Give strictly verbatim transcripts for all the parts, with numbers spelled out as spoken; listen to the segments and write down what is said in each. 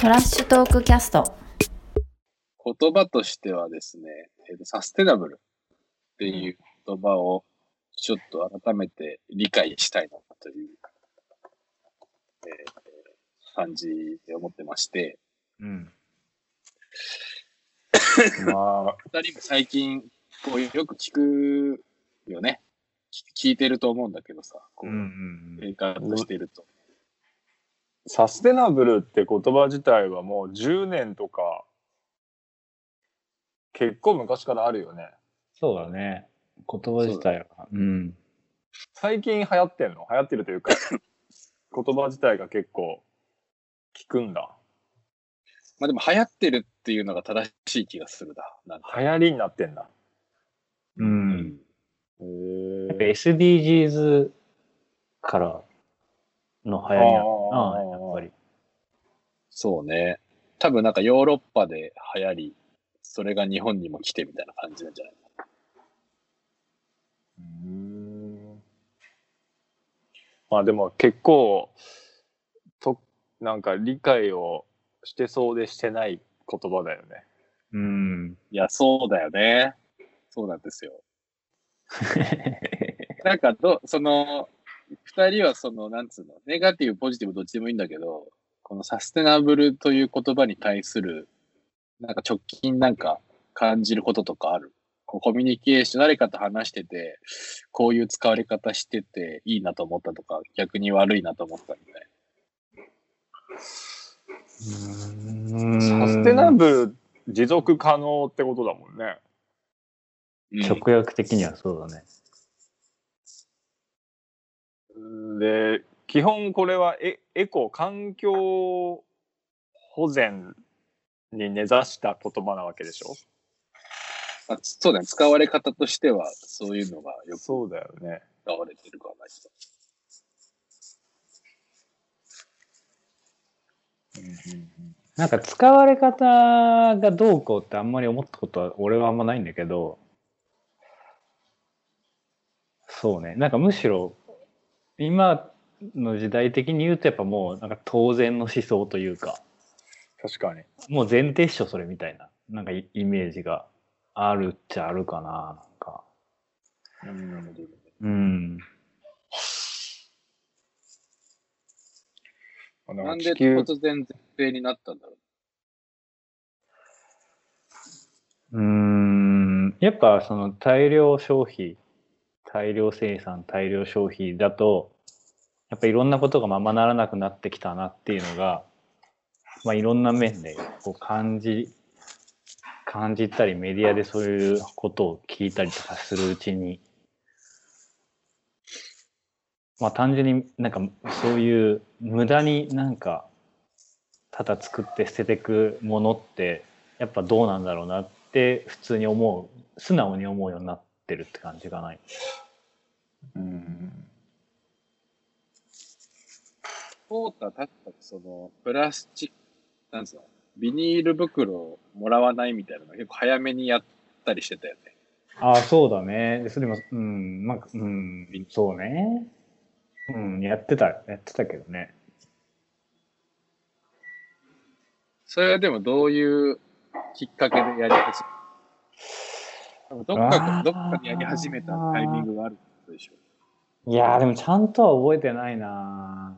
トラッシュトークキャスト。言葉としてはですね、サステナブルっていう言葉をちょっと改めて理解したいなという、えー、感じで思ってまして、うん、まあふたりも最近こうよく聞くよね、聞いてると思うんだけどさ、こう生活してると、うんうんうん、サステナブルって言葉自体はもうじゅうねんとか結構昔からあるよね。そうだね、言葉自体は、うん、最近流行ってんの流行ってるというか言葉自体が結構聞くんだ。まあでも流行ってるっていうのが正しい気がするだ。なんか流行りになってんだ。うん、うん、へえ。エスディージーズ からの流行りなのかな、やっぱり。そうね、多分なんかヨーロッパで流行り、それが日本にも来てみたいな感じなんじゃないかな。うーん、まあでも結構となんか理解をしてそうでしてない言葉だよね。うん。いや、そうだよね。そうなんですよ。なんかど、その、二人はその、なんつうの、ネガティブ、ポジティブ、どっちでもいいんだけど、このサステナブルという言葉に対する、なんか直近なんか感じることとかある？こうコミュニケーション、誰かと話してて、こういう使われ方してて、いいなと思ったとか、逆に悪いなと思ったみたいな。うーん、サステナブル、持続可能ってことだもんね。直訳的にはそうだね。で、基本これは エ, エコ環境保全に根ざした言葉なわけでしょ。あ、そうだね、使われ方としてはそういうのがよく使われてるかな。なんか使われ方がどうこうってあんまり思ったことは俺はあんまないんだけど、そうね、なんかむしろ今の時代的に言うとやっぱもうなんか当然の思想というか、確かにもう前提っしょそれみたいな、なんかイメージがあるっちゃあるかな、なんか。うん。なんで突然前提になったんだろう。うーん、やっぱその大量消費、大量生産、大量消費だと、やっぱいろんなことがままならなくなってきたなっていうのが、まあいろんな面でこう感じ、感じたり、メディアでそういうことを聞いたりとかするうちに、まあ単純になんかそういう無駄になんかただ作って捨ててくものってやっぱどうなんだろうなって普通に思う、素直に思うようになってるって感じがない。うん、そうだ、確かにそのプラスチック、なんつうの、ビニール袋をもらわないみたいなのが結構早めにやったりしてたよね。ああ、そうだね。それもうん、まあ、うん、そうね。うん、やってた、やってたけどね。それはでもどういうきっかけでやり始めた？どっか、どっかでやり始めたタイミングがあるでしょう。いやー、でもちゃんとは覚えてないな。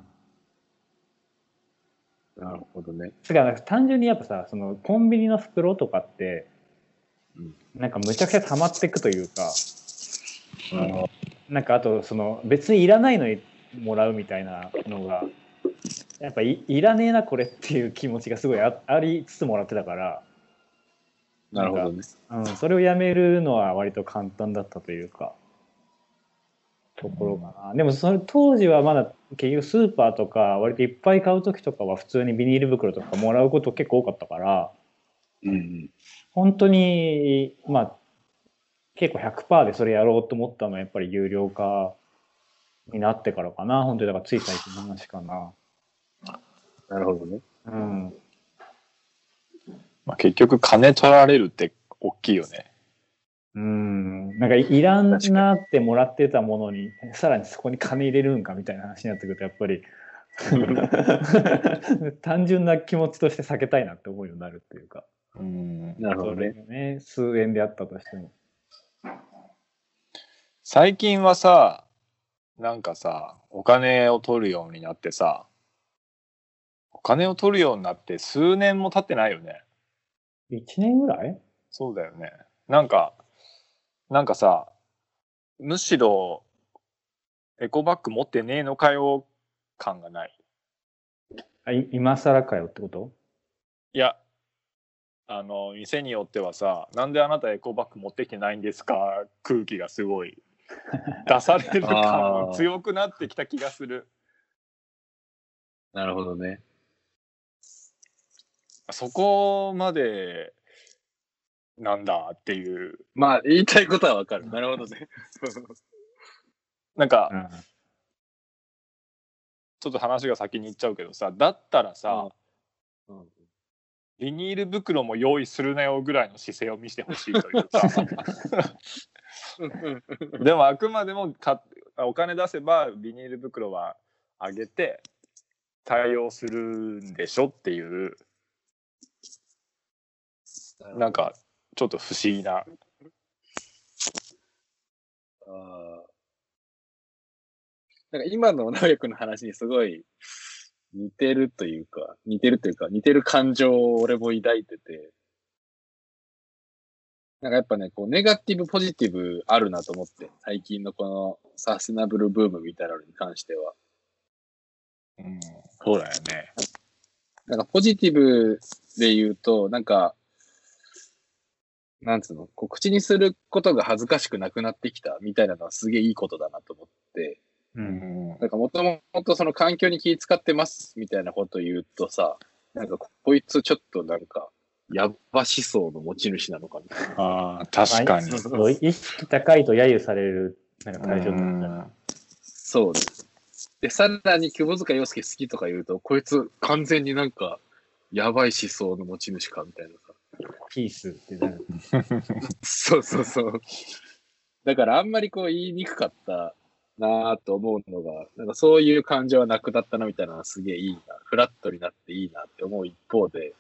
なるほどね。だから単純にやっぱさ、そのコンビニの袋とかって、うん、なんかむちゃくちゃ溜まっていくというか、うん、あのなんかあとその別にいらないのにもらうみたいなのがやっぱ い, いらねえなこれっていう気持ちがすごい あ, ありつつもらってたから。なるほどね、うん、それをやめるのは割と簡単だったというかところかな、うん、でもその当時はまだ結局スーパーとか割といっぱい買う時とかは普通にビニール袋とかもらうこと結構多かったから、うん、本当にまあ結構 ひゃくパーセント でそれやろうと思ったのはやっぱり有料化になってからかな。本当にだからつい最近の話かな。なるほどね。うん。まあ、結局金取られるって大きいよね。うん。なんかいらんなってもらってたものにさらにそこに金入れるんかみたいな話になってくるとやっぱり単純な気持ちとして避けたいなって思うようになるっていうか、うん、なるほど ね, ね数円であったとしても。最近はさ、なんかさ、お金を取るようになってさ、お金を取るようになって数年も経ってないよね。いちねんぐらい？そうだよね。なんか、なんかさ、むしろエコバッグ持ってねえのかよ感がない。あ、い今更かよってこと？いや、あの店によってはさ、なんであなたエコバッグ持ってきてないんですか、空気がすごい出される感が強くなってきた気がする。なるほどね。そこまでなんだっていう、まあ言いたいことはわかる。なるほどね。なんか、うん、ちょっと話が先に行っちゃうけどさ、だったらさ、うんうん、ビニール袋も用意するなよぐらいの姿勢を見せてほしいというか。でもあくまでもかお金出せばビニール袋はあげて対応するんでしょっていう、なんかちょっと不思議な。あ、なんか今の直也君の話にすごい似てるというか、似てるというか、似てる感情を俺も抱いてて、なんかやっぱね、こうネガティブポジティブあるなと思って、最近のこのサステナブルブームみたいなのに関しては。うん、そうだよね。なんかポジティブで言うと、なんか、なんつうの、こう口にすることが恥ずかしくなくなってきたみたいなのはすげえいいことだなと思って、うん、なんかもともとその環境に気遣ってますみたいなこと言うとさ、なんかこいつちょっとなんかやば思想の持ち主なのかな。あ、確かに。意識高いと揶揄されるなんか対象なんだな。そうです。でさらに久保塚洋介好きとか言うと、こいつ完全になんかやばい思想の持ち主かみたいなさ。ピースってなる。そうそうそう。だからあんまりこう言いにくかったなぁと思うのが、なんかそういう感情はなくなったなみたいなのはすげえいいな、フラットになっていいなって思う一方で、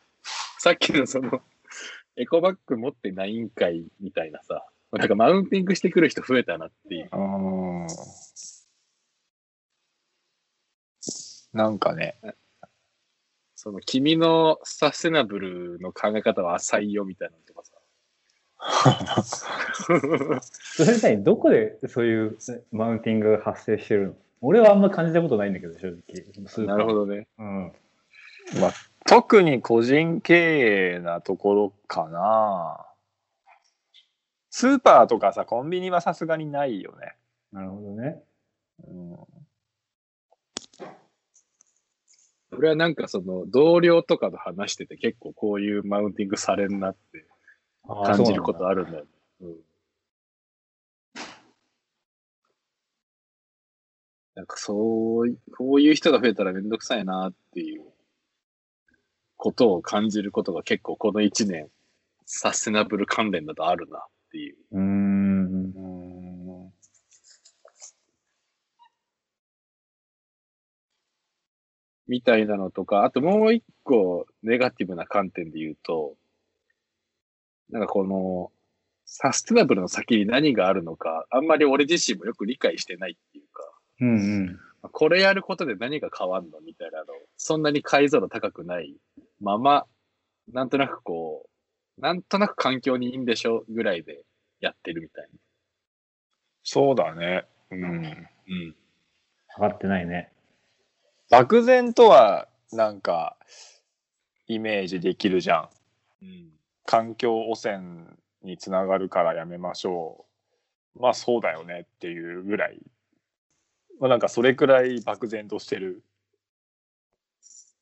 さっきのそのエコバッグ持ってないんかいみたいなさ、なんかマウンティングしてくる人増えたなっていう。あ、なんかね、その君のサステナブルの考え方は浅いよみたいなのとかさ。それ以外にどこでそういうマウンティングが発生してるの？俺はあんま感じたことないんだけど、正直。なるほどね、うん、まあ、特に個人経営なところかな。スーパーとかさ、コンビニはさすがにないよね。なるほどね、うん、俺はなんかその同僚とかと話してて結構こういうマウンティングされんなって感じることあるんだよね。うん、なんかそう、こういう人が増えたらめんどくさいなっていうことを感じることが結構この一年サステナブル関連だとあるなっていう。うーん。みたいなのとか、あともう一個ネガティブな観点で言うと、なんかこのサステナブルの先に何があるのか、あんまり俺自身もよく理解してないっていうか、うんうん、これやることで何が変わんのみたいなの、そんなに解像度高くないまま、なんとなくこう、なんとなく環境にいいんでしょぐらいでやってるみたいな。そうだね。うん。うん。分かってないね。漠然とはなんかイメージできるじゃん。うん。環境汚染につながるからやめましょう、まあそうだよねっていうぐらい、まあ、なんかそれくらい漠然としてる。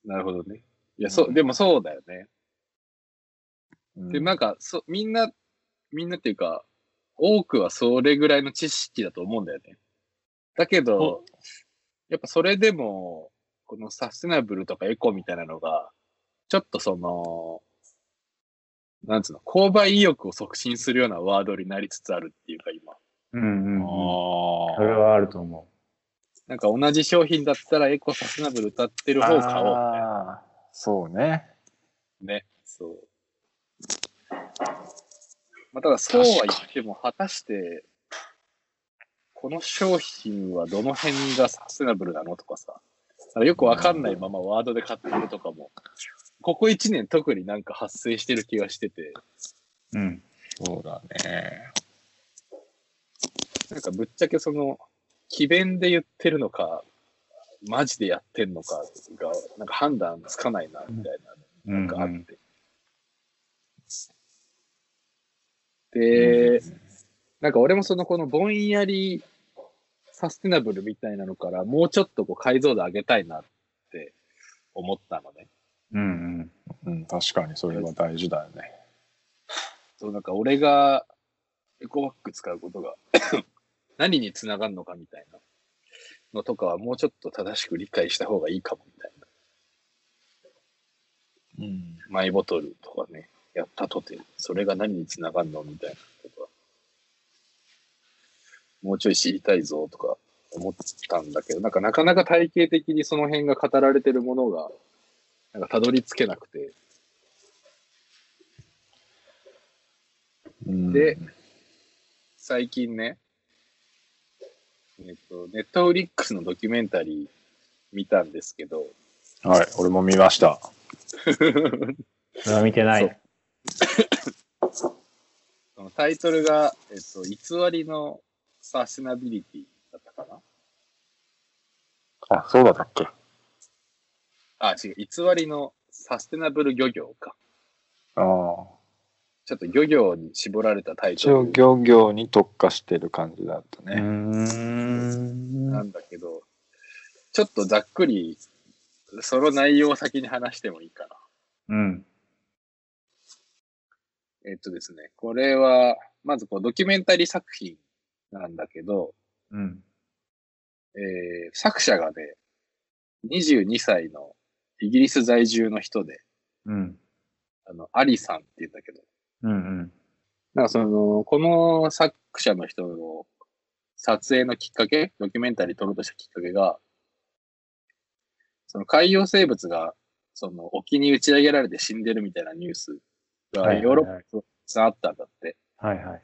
なるほどね。いや、そう、うん、でもそうだよね、うん、でなんかそみんなみんなっていうか多くはそれぐらいの知識だと思うんだよね。だけどやっぱそれでもこのサステナブルとかエコみたいなのがちょっとそのなんつうの、購買意欲を促進するようなワードになりつつあるっていうか今。うんうん、うん、ああ、それはあると思う。なんか同じ商品だったらエコサステナブル歌ってる方を買おうみたいな。そうね。ね、そう。まあ、ただそうは言っても果たしてこの商品はどの辺がサステナブルなのとかさ、かよくわかんないままワードで買ってるとかも、ここいちねん特になんか発生してる気がしてて。うん。そうだね。なんかぶっちゃけその、詭弁で言ってるのか、マジでやってんのかが、なんか判断つかないな、みたいな、なんかあって。うんうん、で、なんか俺もそのこのぼんやりサステナブルみたいなのから、もうちょっとこう解像度上げたいなって思ったのね。うんうん。うん、確かにそれは大事だよね。そう、なんか俺がエコバッグ使うことが何につながるのかみたいなのとかはもうちょっと正しく理解した方がいいかもみたいな。うん、マイボトルとかね、やったとて、それが何につながるのみたいなことは、もうちょい知りたいぞとか思ったんだけど、なんかなかなか体系的にその辺が語られてるものが、なんかたどり着けなくて。うん、で、最近ね、えっと、ネットフリックスのドキュメンタリー見たんですけど。はい、俺も見ました。俺は見てない。そのタイトルが、えっと、偽りのサステナビリティだったかな。あ、そうだったっけ。あ、違う、偽りのサステナブル漁業か。ああ。ちょっと漁業に絞られたタイトル。一応漁業に特化してる感じだったね。うーん。なんだけど、ちょっとざっくり、その内容を先に話してもいいかな。うん。えっとですね、これは、まずこうドキュメンタリー作品なんだけど、うん。えー、作者がね、にじゅうにさいのイギリス在住の人で、うん、あの、アリさんって言うんだけど、うんうん。なんかその、この作者の人の撮影のきっかけ、ドキュメンタリー撮ろうとしたきっかけが、その海洋生物が、その、沖に打ち上げられて死んでるみたいなニュースが、ヨーロッパにあったんだって。はいは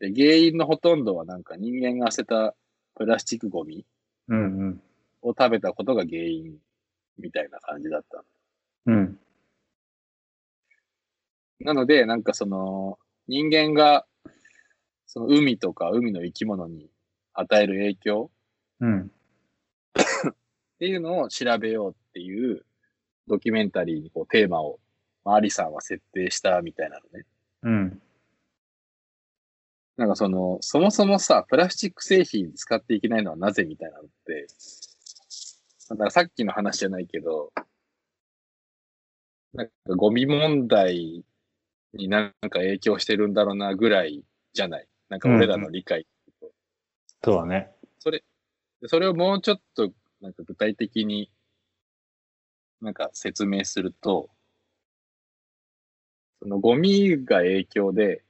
い。で、原因のほとんどはなんか人間が捨てたプラスチックゴミ。うんうん。を食べたことが原因みたいな感じだった。うん。なので、なんかその、人間が、その海とか海の生き物に与える影響、うん、っていうのを調べようっていうドキュメンタリーにこうテーマを、まあ、アリさんは設定したみたいなのね。うん。なんかその、そもそもさ、プラスチック製品使っていけないのはなぜみたいなのって、だからさっきの話じゃないけど、なんかゴミ問題になんか影響してるんだろうなぐらいじゃない。なんか俺らの理解と、うん。そうだね。それ、それをもうちょっとなんか具体的になんか説明すると、そのゴミが影響で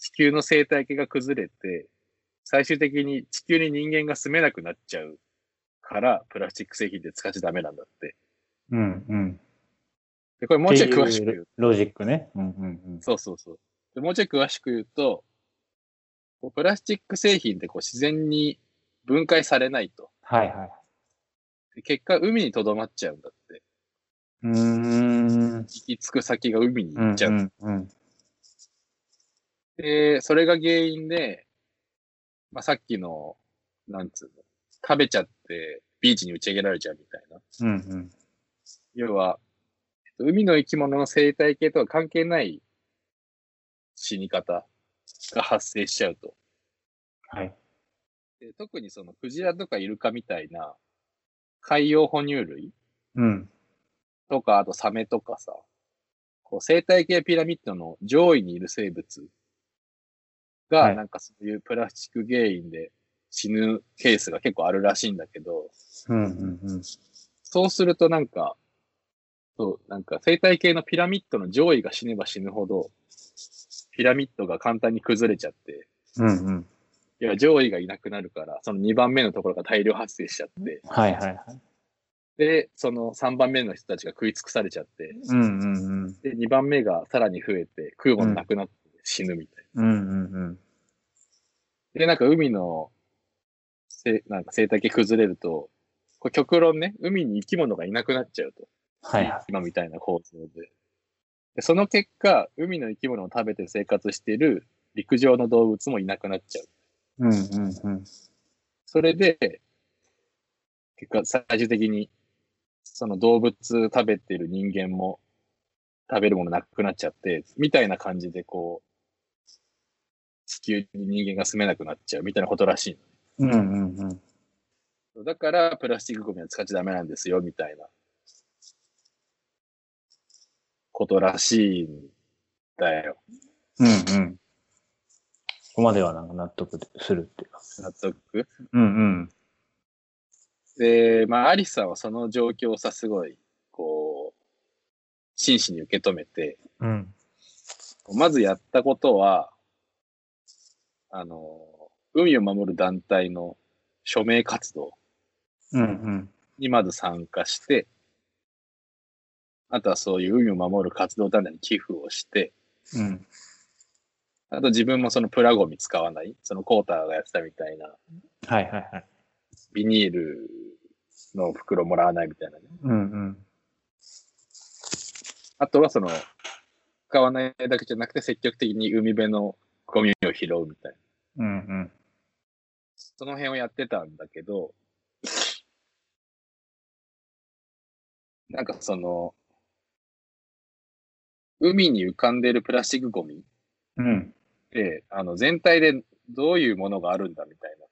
地球の生態系が崩れて、最終的に地球に人間が住めなくなっちゃう。からプラスチック製品で使っちゃダメなんだって。うんうん。でこれもうちょい詳しく言う。ロジックね。うんうんうん。そうそうそう。でもうちょい詳しく言うと、こうプラスチック製品ってこう自然に分解されないと。はいはい。で結果海に留まっちゃうんだって。うーん。行き着く先が海に行っちゃう。うんうんうん。でそれが原因で、まあさっきのなんつうの。食べちゃってビーチに打ち上げられちゃうみたいな。うんうん、要は、海の生き物の生態系とは関係ない死に方が発生しちゃうと。はい。で特にそのクジラとかイルカみたいな海洋哺乳類、うん、とか、あとサメとかさ、こう生態系ピラミッドの上位にいる生物が、はい、なんかそういうプラスチック原因で死ぬケースが結構あるらしいんだけど、うんうんうん、そうするとなんか、そう、なんか生態系のピラミッドの上位が死ねば死ぬほど、ピラミッドが簡単に崩れちゃって、うんうん、要は上位がいなくなるから、そのにばんめのところが大量発生しちゃって、はいはいはい、で、そのさんばんめの人たちが食い尽くされちゃって、うんうんうん、でにばんめがさらに増えて、食うものなくなって死ぬみたいな。うんうんうん、で、なんか海のせなんか生態系崩れると、これ極論ね、海に生き物がいなくなっちゃうと。はいはい、今みたいな構造で。で、その結果、海の生き物を食べて生活している陸上の動物もいなくなっちゃう。うんうんうん、それで、結果最終的に、その動物食べてる人間も食べるものなくなっちゃって、みたいな感じでこう、地球に人間が住めなくなっちゃうみたいなことらしい。うんうんうん。だから、プラスチックゴミは使っちゃダメなんですよ、みたいなことらしいんだよ。うんうん。ここまではなんか納得するっていうか。納得？うんうん。で、まあ、アリスさんはその状況をさ、すごい、こう、真摯に受け止めて、うん、まずやったことは、あの、海を守る団体の署名活動にまず参加して、うんうん、あとはそういう海を守る活動団体に寄付をして、うん、あと自分もそのプラゴミ使わない、そのコーターがやってたみたいな。はいはいはい。ビニールの袋もらわないみたいなね。うんうん。あとはその、使わないだけじゃなくて積極的に海辺のゴミを拾うみたいな。うんうん。その辺をやってたんだけど、なんかその、海に浮かんでるプラスチックゴミって、うん、あの全体でどういうものがあるんだみたいな。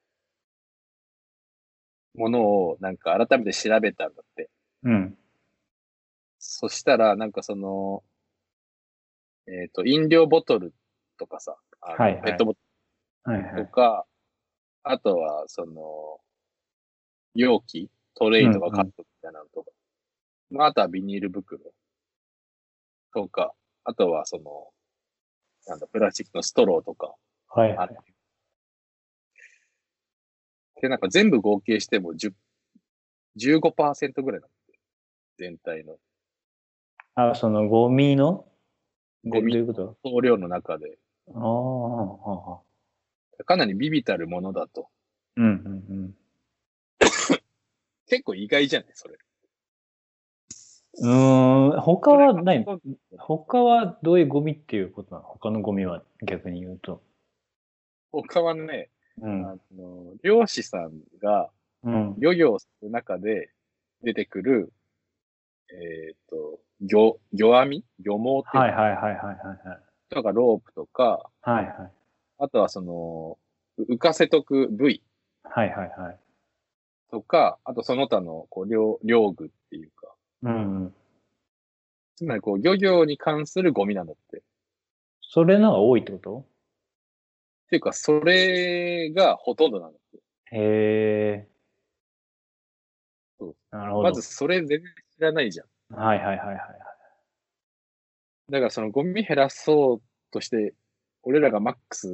ものをなんか改めて調べたんだって。うん。そしたらなんかその、えっと、飲料ボトルとかさ、あの、はいはい、ペットボトルとか、はいはい、あとはその、容器、トレイとかカットみたいなのとか、うんうん、あとはビニール袋とか、あとはその、なんだ、プラスチックのストローとか、はいはい。で、なんか全部合計してもじゅう じゅうごパーセント ぐらいなんで、全体の。あ、そのゴミのゴミの総量の中で。ああ。かなりビビたるものだと。うんうんうん。結構意外じゃないそれ。うーん、他はない。他はどういうゴミっていうことなの？他のゴミは逆に言うと。他はね、うん、あの漁師さんが漁業をする中で出てくる、うん、えっと、魚、魚網漁網っていうの、はいはいはいはいはい。とかロープとか、はいはい。あとはその、浮かせとくブイ。はいはいはい。とか、あとその他のこう漁、漁具っていうか。うん、うん。つまりこう、漁業に関するゴミなんだって。それのが多いってこと？っていうか、それがほとんどなんですよ。へー。そう。なるほど。まずそれ全然知らないじゃん。はいはいはいはい。だからそのゴミ減らそうとして、俺らがマックス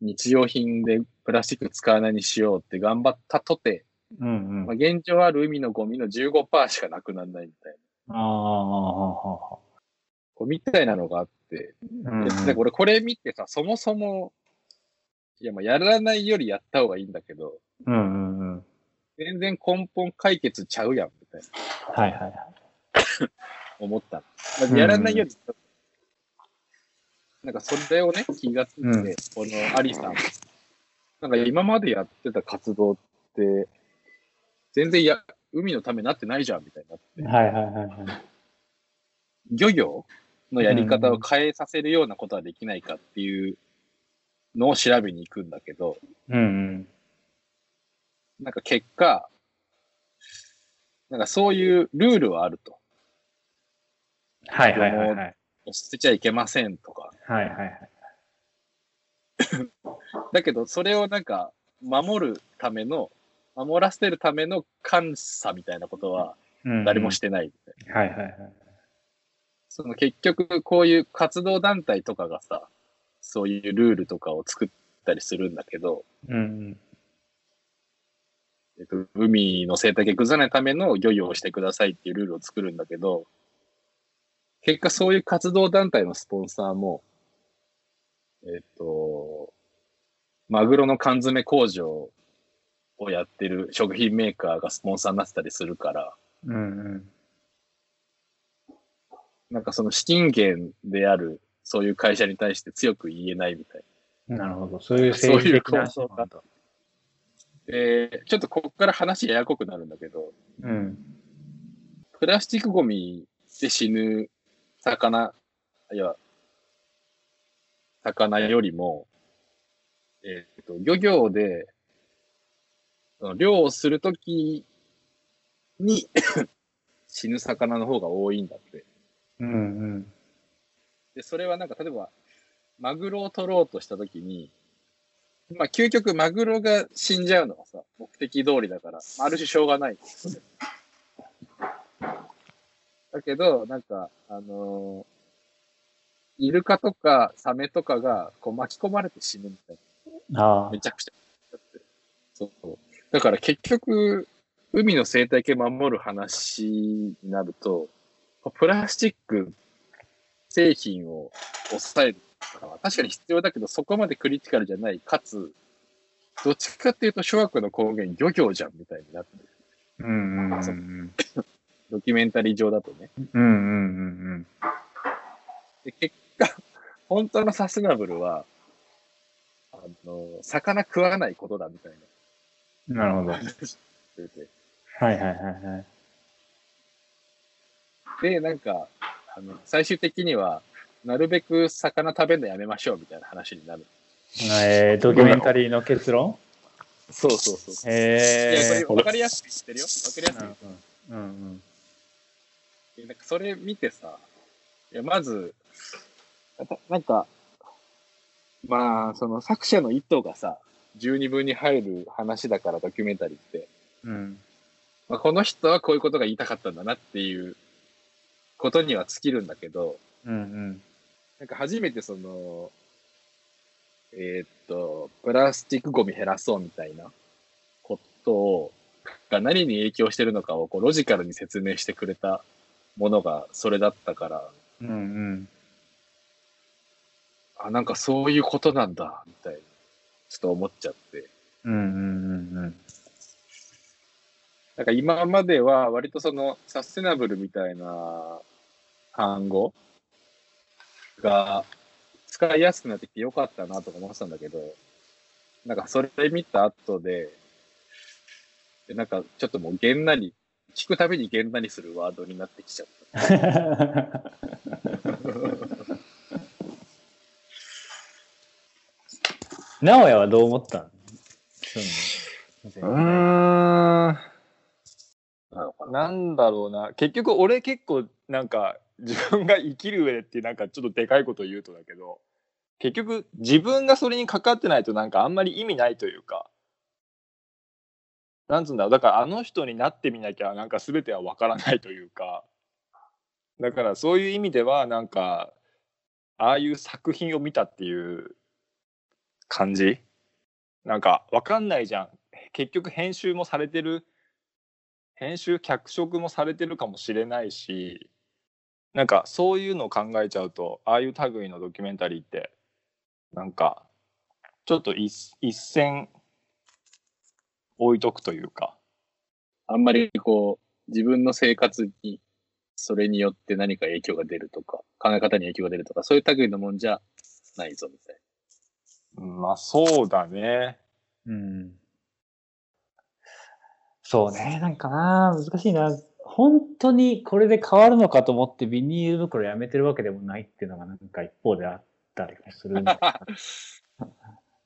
日用品でプラスチック使わないにしようって頑張ったとて、うんうん、まあ、現状ある海のゴミの じゅうごパーセント しかなくならないみたいな。ああ、こうみたいなのがあって、うんうん、で俺これ見てさ、そもそも、いや、まあ、やらないよりやった方がいいんだけど、うんうんうん。全然根本解決ちゃうやん、みたいな。はいはいはい。思った。まずやらないより、うんうん、なんかそれをね、気がついて、うん、このアリさん。なんか今までやってた活動って、全然や、海のためになってないじゃん、みたいになって。はいはいはいはい。漁業のやり方を変えさせるようなことはできないかっていう、のを調べに行くんだけど、うんうん、なんか結果、なんかそういうルールはあると。はいはいはい、はい。捨てちゃいけませんとか。はいはいはい。だけど、それをなんか守るための、守らせてるための監査みたいなことは誰もしてないみたいな。うんうん、はいはいはい。その結局、こういう活動団体とかがさ、そういうルールとかを作っったりするんだけど、うんえっと、海の生態系崩れないための漁業をしてくださいっていうルールを作るんだけど、結果そういう活動団体のスポンサーも、えっと、マグロの缶詰工場をやってる食品メーカーがスポンサーになってたりするから、うんうん、なんかその資金源であるそういう会社に対して強く言えないみたいな。なるほど。そういう政治的なそういう構想だと。で、ちょっとここから話ややこくなるんだけど、うん、プラスチックゴミで死ぬ魚、いや、魚よりも、えっと、漁業で、漁をするときに死ぬ魚の方が多いんだって。うんうん。で、それはなんか、例えば、マグロを取ろうとしたときに、まあ、究極マグロが死んじゃうのはさ、目的通りだから、ある種しょうがない。だけど、なんか、あのー、イルカとかサメとかがこう巻き込まれて死ぬみたいな。あめちゃくちゃ。そうそう。だから結局、海の生態系守る話になると、プラスチック製品を抑えるのは確かに必要だけど、そこまでクリティカルじゃない。かつ、どっちかっていうと、諸悪の根源漁業じゃんみたいになってる。うんうんうん。ドキュメンタリー上だとね。うんうんうんうん。で、結果、本当のサステナブルは、あの、魚食わないことだみたいな。なるほど。はいはいはいはい。で、なんか、あの最終的には、なるべく魚食べるのやめましょうみたいな話になる。えー、ドキュメンタリーの結論？そうそうそう。えー、これ分かりやすく言ってるよ。分かりやすく言ってる。うんうんなんかそれ見てさ、いやまず、なんか、まあ、その作者の意図がさ、十二分に入る話だから、ドキュメンタリーって。うんまあ、この人はこういうことが言いたかったんだなっていうことには尽きるんだけど、うんうん、なんか初めてその、えー、っと、プラスチックゴミ減らそうみたいなことを、が何に影響してるのかをこうロジカルに説明してくれたものがそれだったから、うんうん、あなんかそういうことなんだみたいなちょっと思っちゃって、うんうんうんうん、なんか今までは割とそのサステナブルみたいな単語が使いやすくなってきてよかったなとか思ってたんだけど、なんかそれ見た後でなんかちょっともうげんなり聞くたびにげんなりするワードになってきちゃった直哉はどう思ったん？うーんなんだろうな結局俺結構なんか自分が生きる上でってなんかちょっとでかいこと言うとだけど結局自分がそれにかかってないとなんかあんまり意味ないというかなんつうんだろうだからあの人になってみなきゃなんか全ては分からないというかだからそういう意味ではなんかああいう作品を見たっていう感じなんか分かんないじゃん結局編集もされてる編集脚色もされてるかもしれないしなんかそういうのを考えちゃうとああいう類のドキュメンタリーってなんかちょっと一線置いとくというかあんまりこう自分の生活にそれによって何か影響が出るとか考え方に影響が出るとかそういう類のもんじゃないぞみたいなまあそうだねうんそうねなんかな難しいな本当にこれで変わるのかと思ってビニール袋やめてるわけでもないっていうのがなんか一方であったりもするんだけ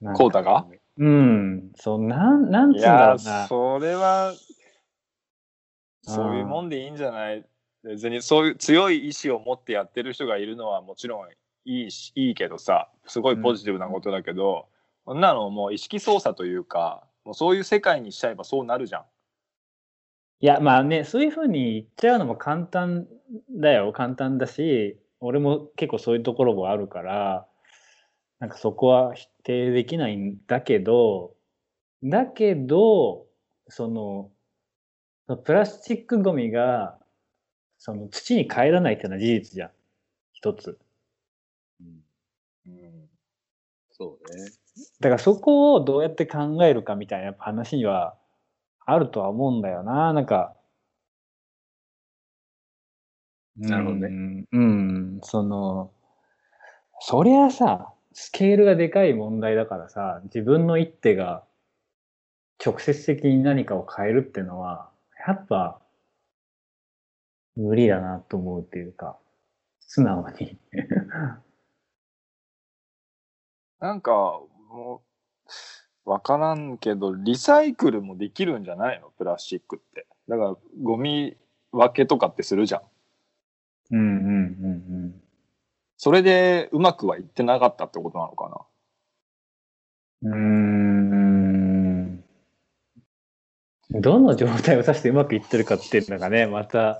どコータがうん、そうなん、なんつうんだろうな。いや、それはそういうもんでいいんじゃない。別にそういう強い意志を持ってやってる人がいるのはもちろんいいし、いいけどさ、すごいポジティブなことだけど、うん、そんなのもう意識操作というか、もうそういう世界にしちゃえばそうなるじゃん。いや、まあね、そういうふうに言っちゃうのも簡単だよ、簡単だし、俺も結構そういうところもあるから。なんかそこは否定できないんだけど、だけど、その、プラスチックゴミが、その土に帰らないっていうのは事実じゃん。一つ。うん。うん。そうね。だからそこをどうやって考えるかみたいなやっぱ話にはあるとは思うんだよな。なんか。なるほどね。うん。うん、その、そりゃさ、スケールがでかい問題だからさ、自分の一手が直接的に何かを変えるっていうのは、やっぱ、無理だなと思うっていうか、素直に。なんか、もう、わからんけど、リサイクルもできるんじゃないの？プラスチックって。だから、ゴミ分けとかってするじゃん。うんうんうんうん。それでうまくはいってなかったってことなのかな？うーん。どの状態を指してうまくいってるかっていうのがね、また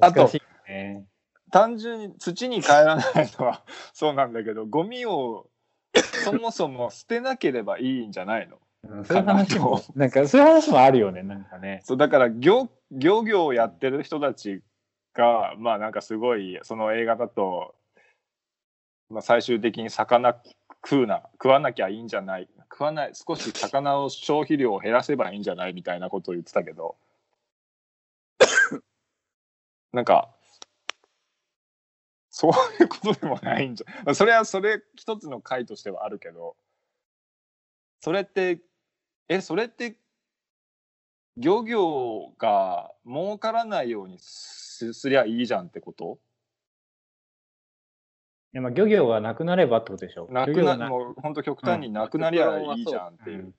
難しいね。あと、単純に土に帰らないのはそうなんだけど、ゴミをそもそも捨てなければいいんじゃないの？そういう話も、なんかそういう話もあるよね、なんかね。そうだから 漁, 漁業をやってる人たちが、まあなんかすごい、その映画だと、まあ、最終的に魚食うな食わなきゃいいんじゃない食わない少し魚を消費量を減らせばいいんじゃないみたいなことを言ってたけどなんかそういうことでもないんじゃそれはそれ一つの解としてはあるけど、それってえそれって漁業が儲からないようにすりゃいいじゃんってこと？いやまあ漁業がなくなればってことでしょ。なくなもう本当極端になくなりゃいいじゃんっていう、うんうん、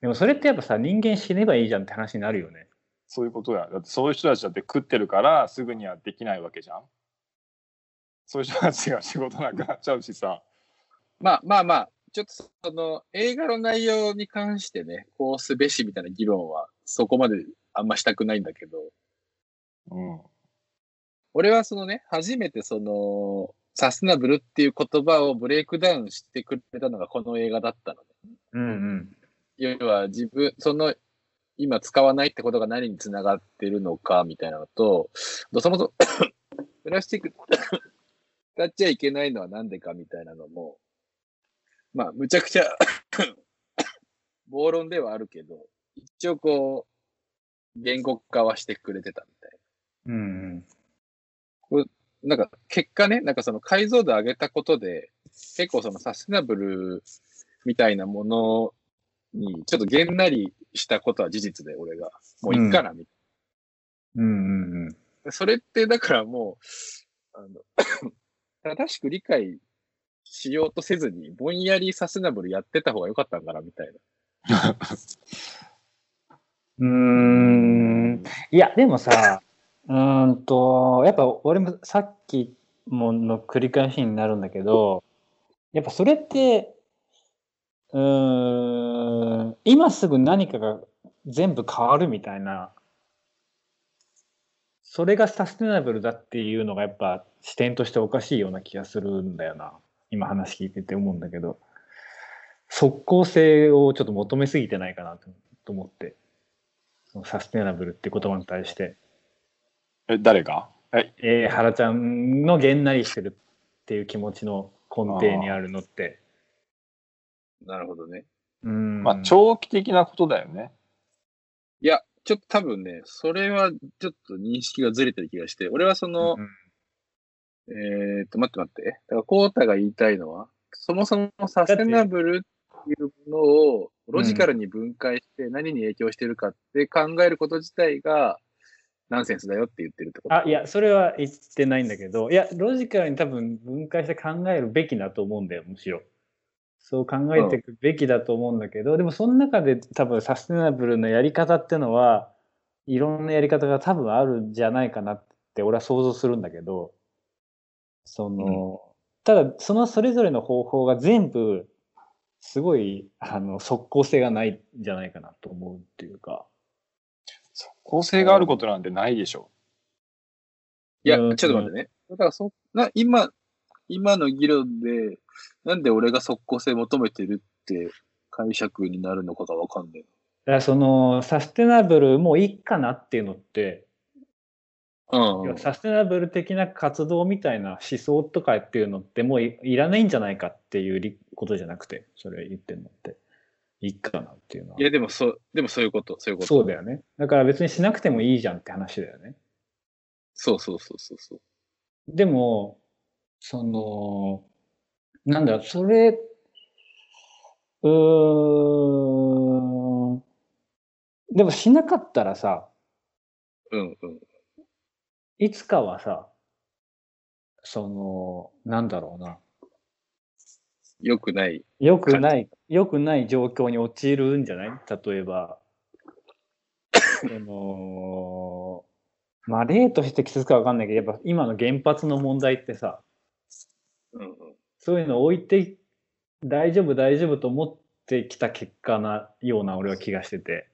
でもそれってやっぱさ、人間死ねばいいじゃんって話になるよね。そういうことや。だってそういう人たちだって食ってるからすぐにはできないわけじゃん。そういう人たちが仕事なくなっちゃうしさまあまあまあちょっとその映画の内容に関してね、こうすべしみたいな議論はそこまであんましたくないんだけど、うん、俺はそのね、初めてそのサステナブルっていう言葉をブレイクダウンしてくれたのがこの映画だったのね。うんうん。要は自分、その今使わないってことが何につながってるのかみたいなのと、そもそもプラスチック使っちゃいけないのはなんでかみたいなのも、まあむちゃくちゃ暴論ではあるけど、一応こう言語化はしてくれてたみたいな。うんうん。これなんか結果ね、なんかその解像度上げたことで、結構そのサステナブルみたいなものに、ちょっとげんなりしたことは事実で、俺が。もういっかな、みたいな。うんうんうん。それってだからもう、あの正しく理解しようとせずに、ぼんやりサステナブルやってた方が良かったんかな、みたいな。うーん。いや、でもさ、うーんとやっぱ俺もさっきもの繰り返しになるんだけど、やっぱそれってうーん今すぐ何かが全部変わるみたいな、それがサステナブルだっていうのがやっぱ視点としておかしいような気がするんだよな。今話聞いてて思うんだけど、即効性をちょっと求めすぎてないかなと思って、そのサステナブルって言葉に対して。え、誰が？はい、えー、原ちゃんのげんなりしてるっていう気持ちの根底にあるのって。なるほどね。うん、まあ長期的なことだよね。いやちょっと多分ね、それはちょっと認識がずれてる気がして、俺はその、うん、えー、っと待って待ってだからコータが言いたいのは、そもそもサステナブルっていうものをロジカルに分解して何に影響してるかって考えること自体がナンセンスだよって言ってるってこと？あ、いやそれは言ってないんだけど、いやロジカルに多分分解して考えるべきだと思うんだよ。むしろそう考えていくべきだと思うんだけど、うん、でもその中で多分サステナブルのやり方ってのはいろんなやり方が多分あるんじゃないかなって俺は想像するんだけど、その、うん、ただそのそれぞれの方法が全部すごいあの即効性がないんじゃないかなと思うっていうか。構成があることなんてないでしょ。いや、ちょっと待ってね。だからそんな、今、今の議論で、なんで俺が即効性求めてるって解釈になるのかがわかんない。だからそのサステナブルもいいかなっていうのって、うん、サステナブル的な活動みたいな思想とかっていうのってもう い, いらないんじゃないかっていうことじゃなくて、それ言ってんのっていいかなっていうのは。いやでもそうでもそういうことそういうこと。そうだよね。だから別にしなくてもいいじゃんって話だよね。そうそうそうそうそう。でもそのなんだろう、それうーんでもしなかったらさ、うんうん、いつかはさ、そのなんだろうな、良くない良くない良くない状況に陥るんじゃない？例えばそのまあ例として適切かわかんないけど、やっぱ今の原発の問題ってさ、うんうん、そういうのを置いて大丈夫大丈夫と思ってきた結果なような俺は気がしてて。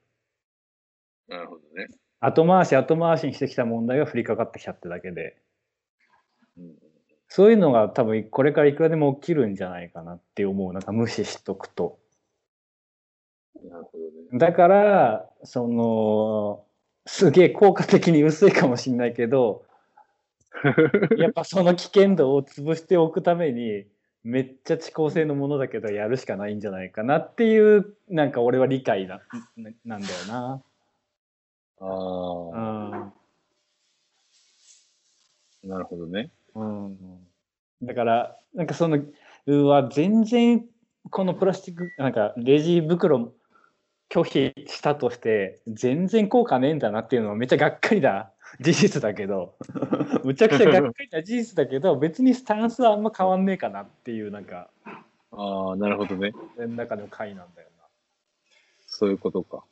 なるほどね。後回し後回しにしてきた問題が降りかかってきたってだけで、うん、そういうのが多分これからいくらでも起きるんじゃないかなって思う。なんか無視しとくと。なるほどね。だからそのすげえ効果的に薄いかもしれないけどやっぱその危険度を潰しておくためにめっちゃ遅効性のものだけどやるしかないんじゃないかなっていう、なんか俺は理解 な, なんだよな。ああ、うん、なるほどね、うん、だからなんかそのうわ全然このプラスチックなんかレジ袋拒否したとして全然効果ねえんだなっていうのはめっちゃがっかりだ事実だけどむちゃくちゃがっかりな事実だけど別にスタンスはあんま変わんねえかなっていう、なんかああなるほどね、の中の回なんだよな。そういうことか。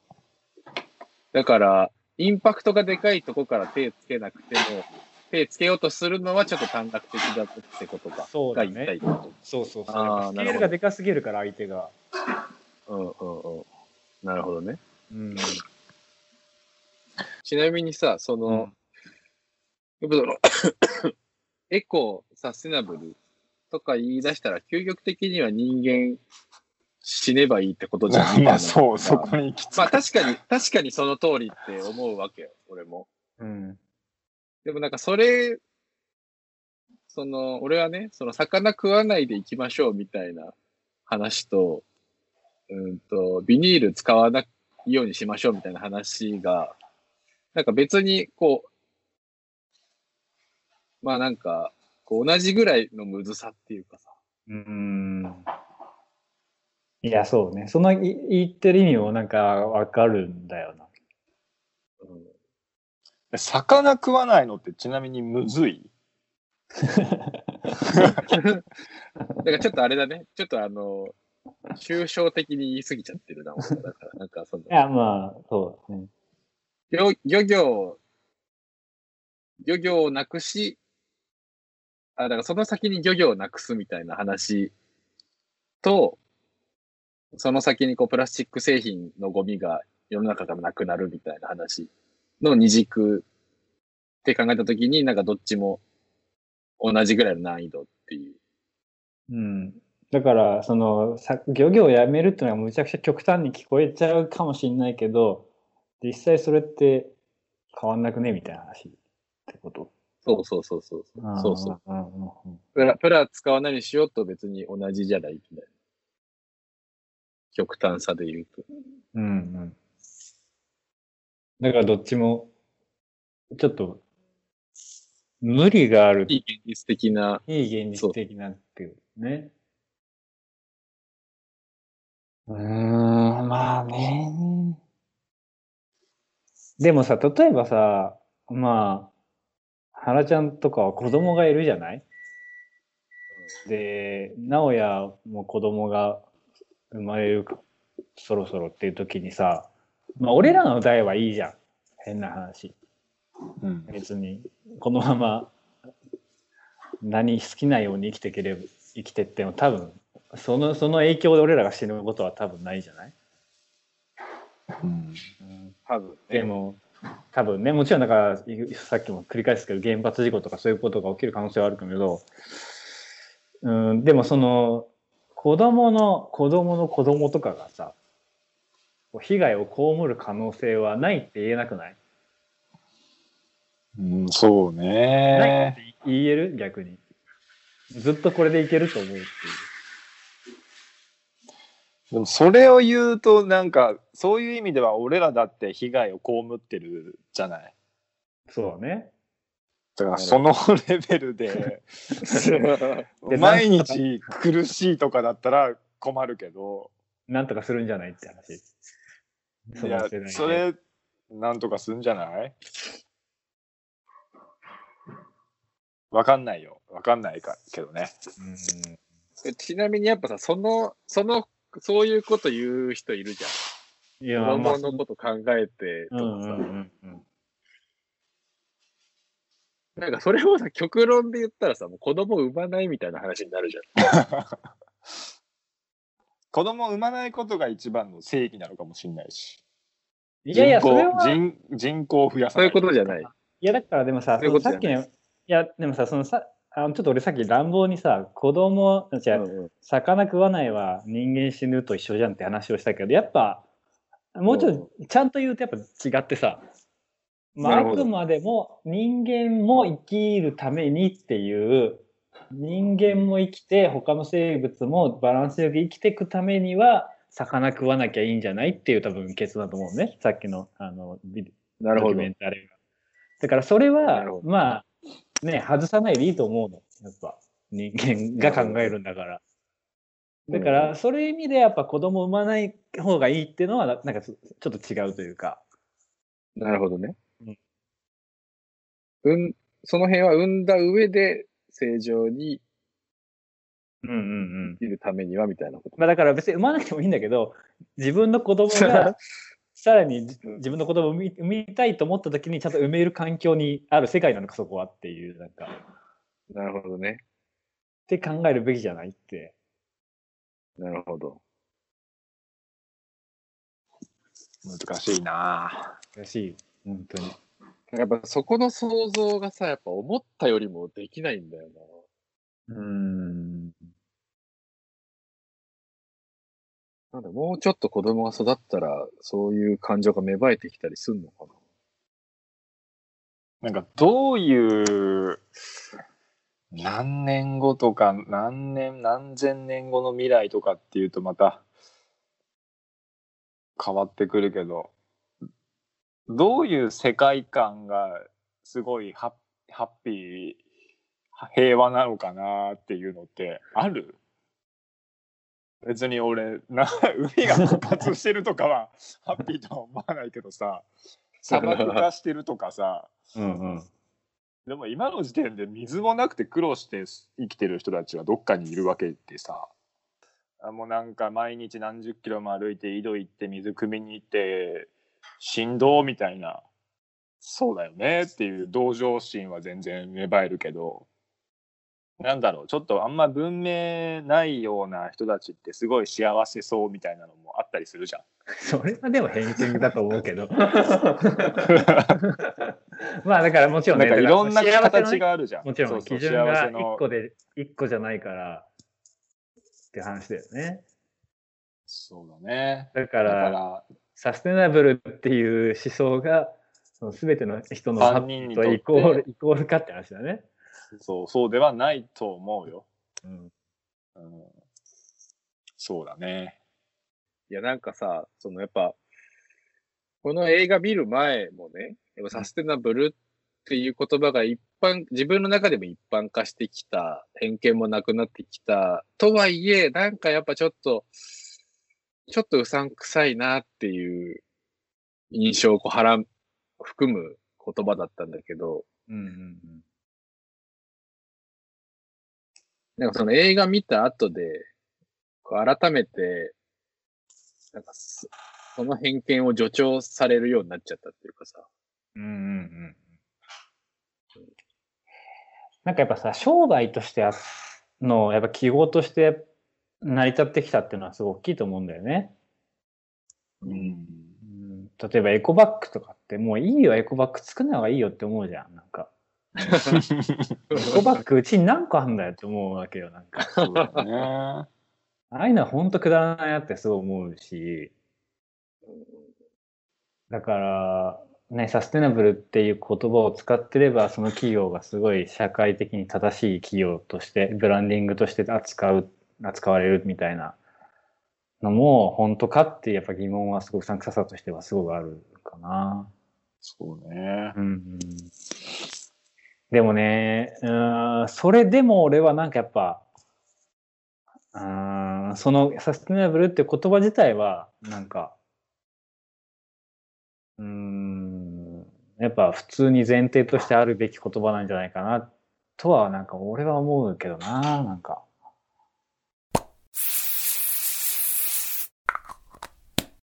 だからインパクトがでかいとこから手つけなくても手つけようとするのはちょっと短絡的だってことか。そうだね。そうそうそう。スケールがでかすぎるから相手が。うんうんうん。なるほどね。うん、ちなみにさ、その、うん、やっぱそのエコ、サステナブルとか言い出したら、究極的には人間死ねばいいってことじゃないかな。まあそう、そこに行き着く。まあ確かに、確かにその通りって思うわけよ、俺も。うん、でもなんかそれ、その、俺はね、その魚食わないでいきましょうみたいな話と、うんとビニール使わないようにしましょうみたいな話がなんか別にこうまあなんかこう同じぐらいのむずさっていうかさ、うーん、いやそうね、その言ってる意味もなんかわかるんだよな、うん、魚食わないのってちなみにむずいだからちょっとあれだね、ちょっとあの抽象的に言い過ぎちゃってるな、だからなんかそのいやまあそうですね。漁漁業漁業をなくし、あだからその先に漁業をなくすみたいな話と、その先にこうプラスチック製品のゴミが世の中からなくなるみたいな話の二軸って考えたときに、なんかどっちも同じぐらいの難易度っていう。うん。だからその漁業をやめるっていうのはむちゃくちゃ極端に聞こえちゃうかもしれないけど、実際それって変わんなくねみたいな話ってこと。そうそうそうそうそうそう、プラプラ使わないにしようと別に同じじゃないみたいな極端さで言うと、うんうん、だからどっちもちょっと無理がある、いい現実的な、いい現実的なっていうね。うーん、まあね。でもさ、例えばさ、まあ、原ちゃんとかは子供がいるじゃない？で、直哉も子供が生まれるそろそろっていう時にさ、まあ俺らの代はいいじゃん。変な話。うん、別に、このまま何好きなように生きてければ、生きてっても多分、その、その影響で俺らが死ぬことは多分ないじゃない？うん、多分ね。でも多分ね、もちろんだからさっきも繰り返すけど原発事故とかそういうことが起きる可能性はあるけど、うん、でもその子供の子供の子供とかがさ、被害を被る可能性はないって言えなくない？うん、そうね。ないって言える？逆に。ずっとこれでいけると思うっていう。でもそれを言うとなんかそういう意味では俺らだって被害を被ってるじゃない。そうね。だからそのレベルで毎日苦しいとかだったら困るけどなんとかするんじゃないって話。いや、それなんとかするんじゃない？わかんないよ。わかんないかけどね。うん。ちなみにやっぱさ、そのそのそういうこと言う人いるじゃん。いや、子供のこと考えてとかさ、うんうんうん、なんかそれをさ極論で言ったらさ、もう子供産まないみたいな話になるじゃん。子供産まないことが一番の正義なのかもしれないし。いやいや、それは 人, 人口を増やさない。そういうことじゃない。いやだからでもさ、そういうことじゃない。さっきね、いやでもさ、そのさ。あのちょっと俺さっき乱暴にさ子供じゃ、うんうん、魚食わないは人間死ぬと一緒じゃんって話をしたけどやっぱもうちょっとちゃんと言うとやっぱ違ってさ、まあ、あくまでも人間も生きるためにっていう人間も生きて他の生物もバランスよく生きていくためには魚食わなきゃいいんじゃないっていう多分結論だと思うねさっきのあのなるほどドキュメンタリーが。だからそれはまあね、外さないでいいと思うのやっぱ人間が考えるんだから、うん、だからそういう意味でやっぱ子供産まない方がいいっていうのはなんかちょっと違うというかなるほどね、うんうん、その辺は産んだ上で正常に生きるためにはみたいなこと、うんうんうんまあ、だから別に産まなくてもいいんだけど自分の子供がさらに自分の子供を産みたいと思った時にちゃんと産める環境にある世界なのかそこはっていうなんかなるほどねって考えるべきじゃないってなるほど難しいな難しい本当にやっぱそこの想像がさやっぱ思ったよりもできないんだよなうーんなんだもうちょっと子供が育ったらそういう感情が芽生えてきたりするのかななんかどういう何年後とか何年何千年後の未来とかっていうとまた変わってくるけどどういう世界観がすごいハッ、ハッピー平和なのかなっていうのってある？別に俺な海が復活してるとかはハッピーとは思わないけどさ砂漠化してるとかさうん、うん、でも今の時点で水もなくて苦労して生きてる人たちはどっかにいるわけでさもうなんか毎日何十キロも歩いて井戸行って水汲みに行って振動みたいなそうだよねっていう同情心は全然芽生えるけどなんだろうちょっとあんま文明ないような人たちってすごい幸せそうみたいなのもあったりするじゃんそれはでも偏見だと思うけどまあだからもちろんねなんかいろんな形があるじゃんもちろん基準がいっこでいっこじゃないからって話だよねそうだねだから、だからサステナブルっていう思想がその全ての人のハッピーとイコールイコールかって話だねそう、そうではないと思うよ、うんうん、そうだねいやなんかさそのやっぱこの映画見る前もねやっぱサステナブルっていう言葉が一般自分の中でも一般化してきた偏見もなくなってきたとはいえなんかやっぱちょっとちょっとうさんくさいなっていう印象をこうはらん含む言葉だったんだけど、うんうんうんなんかその映画見た後で、こう改めて、なんかその偏見を助長されるようになっちゃったっていうかさ。うんうんうん。なんかやっぱさ、商売としての、やっぱ記号として成り立ってきたっていうのはすごい大きいと思うんだよね。うん。例えばエコバッグとかって、もういいよ、エコバッグ作んない方がいいよって思うじゃん、なんか。エコバッグうちに何個あんだよって思うわけよ、なんか。そうだね。ああいうのは本当くだらないなってすごい思うし、だから、ね、サステナブルっていう言葉を使ってれば、その企業がすごい社会的に正しい企業として、ブランディングとして扱う、扱われるみたいなのも、本当かってやっぱ疑問はすごく参加者としてはすごくあるかな。そうね。うんうん、でもね、うん、それでも俺はなんかやっぱ、うん、そのサステナブルっていう言葉自体は、なんか、うん、やっぱ普通に前提としてあるべき言葉なんじゃないかなとは、なんか俺は思うけどな、なんか。